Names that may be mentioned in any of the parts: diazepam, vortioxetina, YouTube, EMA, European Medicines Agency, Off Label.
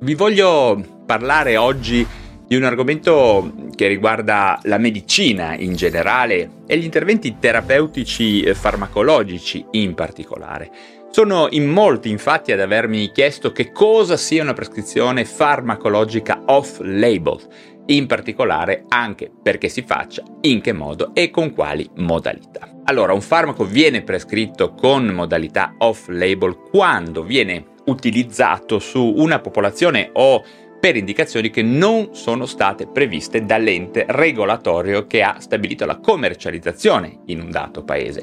Vi voglio parlare oggi di un argomento che riguarda la medicina in generale e gli interventi terapeutici e farmacologici in particolare. Sono in molti infatti ad avermi chiesto che cosa sia una prescrizione farmacologica off-label, in particolare anche perché si faccia, in che modo e con quali modalità. Allora, un farmaco viene prescritto con modalità off-label quando viene utilizzato su una popolazione o per indicazioni che non sono state previste dall'ente regolatorio che ha stabilito la commercializzazione in un dato paese.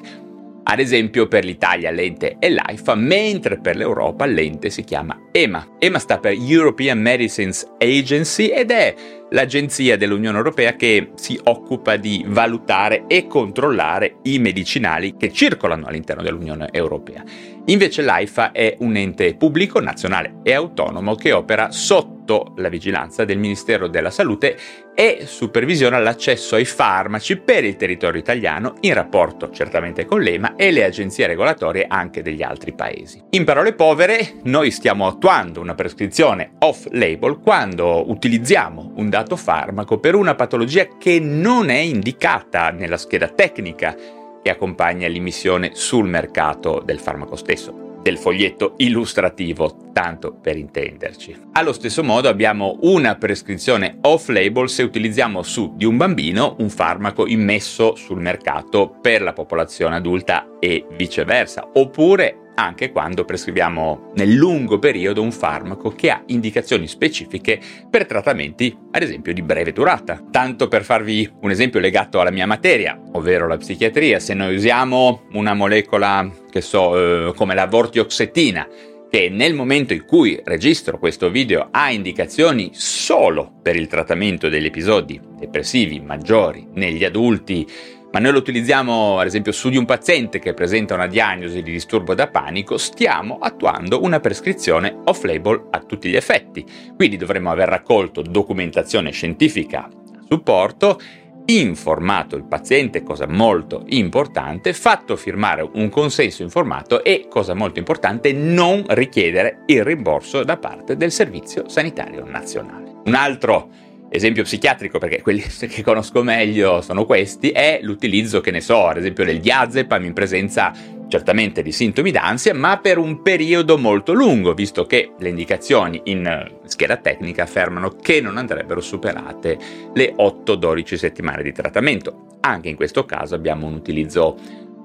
Ad esempio per l'Italia l'ente è l'AIFA, mentre per l'Europa l'ente si chiama EMA. EMA sta per European Medicines Agency ed è l'agenzia dell'Unione Europea che si occupa di valutare e controllare i medicinali che circolano all'interno dell'Unione Europea. Invece l'AIFA è un ente pubblico, nazionale e autonomo che opera sotto la vigilanza del Ministero della Salute e supervisiona l'accesso ai farmaci per il territorio italiano in rapporto certamente con l'EMA e le agenzie regolatorie anche degli altri paesi. In parole povere, noi stiamo attuando una prescrizione off-label quando utilizziamo un dato farmaco per una patologia che non è indicata nella scheda tecnica che accompagna l'immissione sul mercato del farmaco stesso, del foglietto illustrativo, tanto per intenderci. Allo stesso modo abbiamo una prescrizione off-label se utilizziamo su di un bambino un farmaco immesso sul mercato per la popolazione adulta e viceversa, oppure anche quando prescriviamo nel lungo periodo un farmaco che ha indicazioni specifiche per trattamenti, ad esempio, di breve durata. Tanto per farvi un esempio legato alla mia materia, ovvero la psichiatria, se noi usiamo una molecola, come la vortioxetina, che nel momento in cui registro questo video ha indicazioni solo per il trattamento degli episodi depressivi maggiori negli adulti, ma noi lo utilizziamo ad esempio su di un paziente che presenta una diagnosi di disturbo da panico, stiamo attuando una prescrizione off-label a tutti gli effetti. Quindi dovremmo aver raccolto documentazione scientifica a supporto, informato il paziente, cosa molto importante, fatto firmare un consenso informato e, cosa molto importante, non richiedere il rimborso da parte del Servizio Sanitario Nazionale. Un altro esempio psichiatrico, perché quelli che conosco meglio sono questi, è l'utilizzo, ad esempio del diazepam in presenza certamente di sintomi d'ansia, ma per un periodo molto lungo, visto che le indicazioni in scheda tecnica affermano che non andrebbero superate le 8-12 settimane di trattamento. Anche in questo caso abbiamo un utilizzo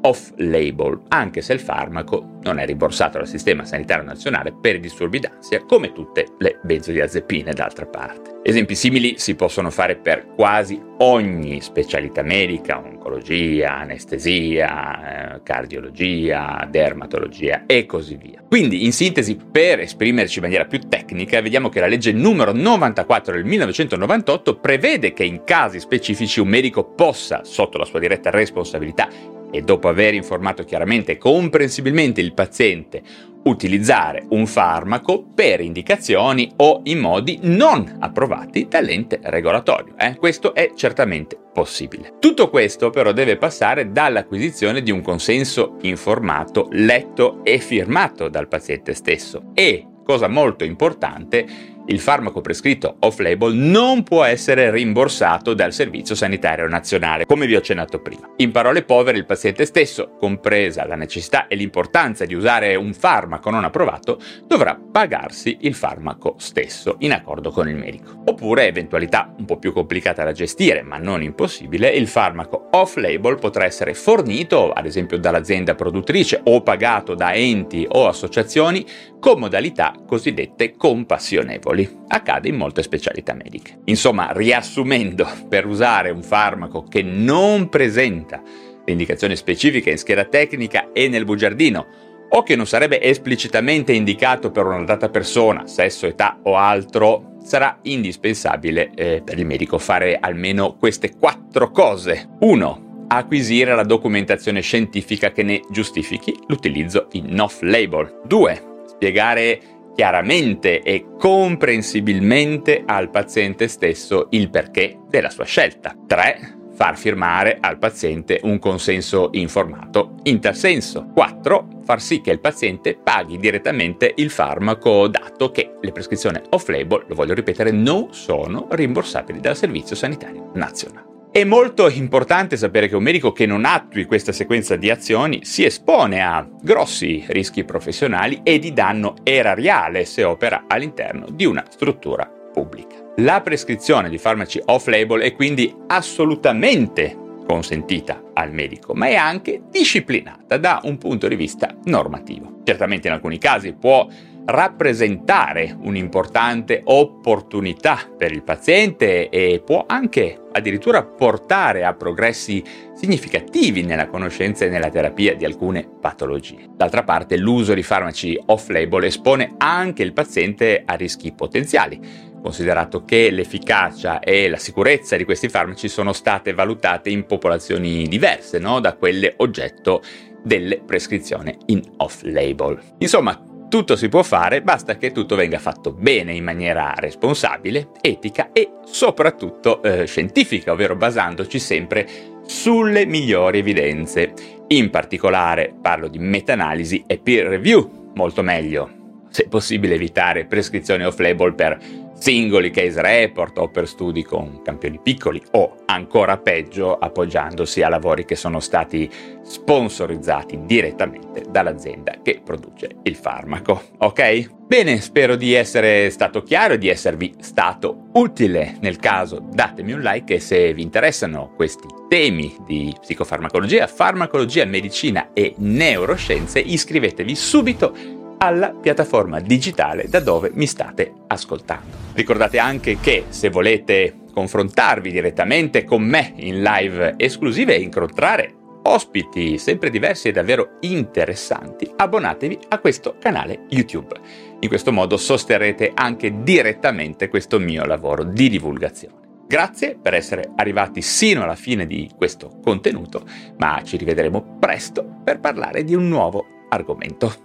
off-label, anche se il farmaco non è rimborsato dal Sistema Sanitario Nazionale per i disturbi d'ansia, come tutte le benzodiazepine d'altra parte. Esempi simili si possono fare per quasi ogni specialità medica: oncologia, anestesia, cardiologia, dermatologia e così via. Quindi, in sintesi, per esprimerci in maniera più tecnica, vediamo che la legge numero 94 del 1998 prevede che in casi specifici un medico possa, sotto la sua diretta responsabilità, e dopo aver informato chiaramente e comprensibilmente il paziente, utilizzare un farmaco per indicazioni o in modi non approvati dall'ente regolatorio. Questo è certamente possibile. Tutto questo però deve passare dall'acquisizione di un consenso informato, letto e firmato dal paziente stesso e, cosa molto importante, il farmaco prescritto off-label non può essere rimborsato dal Servizio Sanitario Nazionale, come vi ho accennato prima. In parole povere, il paziente stesso, compresa la necessità e l'importanza di usare un farmaco non approvato, dovrà pagarsi il farmaco stesso, in accordo con il medico. Oppure, eventualità un po' più complicata da gestire, ma non impossibile, il farmaco off-label potrà essere fornito, ad esempio, dall'azienda produttrice o pagato da enti o associazioni, con modalità cosiddette compassionevoli. Accade in molte specialità mediche. Insomma, riassumendo, per usare un farmaco che non presenta le indicazioni specifiche in scheda tecnica e nel bugiardino o che non sarebbe esplicitamente indicato per una data persona, sesso, età o altro, sarà indispensabile per il medico fare almeno queste 4 cose. 1. Acquisire la documentazione scientifica che ne giustifichi l'utilizzo in off-label. 2. Spiegare chiaramente e comprensibilmente al paziente stesso il perché della sua scelta. 3. Far firmare al paziente un consenso informato in tal senso. 4. Far sì che il paziente paghi direttamente il farmaco, dato che le prescrizioni off-label, lo voglio ripetere, non sono rimborsabili dal Servizio Sanitario Nazionale. È molto importante sapere che un medico che non attui questa sequenza di azioni si espone a grossi rischi professionali e di danno erariale se opera all'interno di una struttura pubblica. La prescrizione di farmaci off-label è quindi assolutamente consentita al medico, ma è anche disciplinata da un punto di vista normativo. Certamente in alcuni casi può rappresentare un'importante opportunità per il paziente e può anche addirittura portare a progressi significativi nella conoscenza e nella terapia di alcune patologie. D'altra parte, l'uso di farmaci off-label espone anche il paziente a rischi potenziali, considerato che l'efficacia e la sicurezza di questi farmaci sono state valutate in popolazioni diverse, da quelle oggetto delle prescrizioni in off-label. Insomma, tutto si può fare, basta che tutto venga fatto bene, in maniera responsabile, etica e soprattutto scientifica, ovvero basandoci sempre sulle migliori evidenze. In particolare parlo di meta-analisi e peer review, molto meglio, se possibile, evitare prescrizioni off-label per singoli case report o per studi con campioni piccoli o, ancora peggio, appoggiandosi a lavori che sono stati sponsorizzati direttamente dall'azienda che produce il farmaco, ok? Bene, spero di essere stato chiaro e di esservi stato utile. Nel caso datemi un like e se vi interessano questi temi di psicofarmacologia, farmacologia, medicina e neuroscienze, iscrivetevi subito alla piattaforma digitale da dove mi state ascoltando. Ricordate anche che se volete confrontarvi direttamente con me in live esclusive e incontrare ospiti sempre diversi e davvero interessanti, abbonatevi a questo canale YouTube. In questo modo sosterrete anche direttamente questo mio lavoro di divulgazione. Grazie per essere arrivati sino alla fine di questo contenuto, ma ci rivedremo presto per parlare di un nuovo argomento.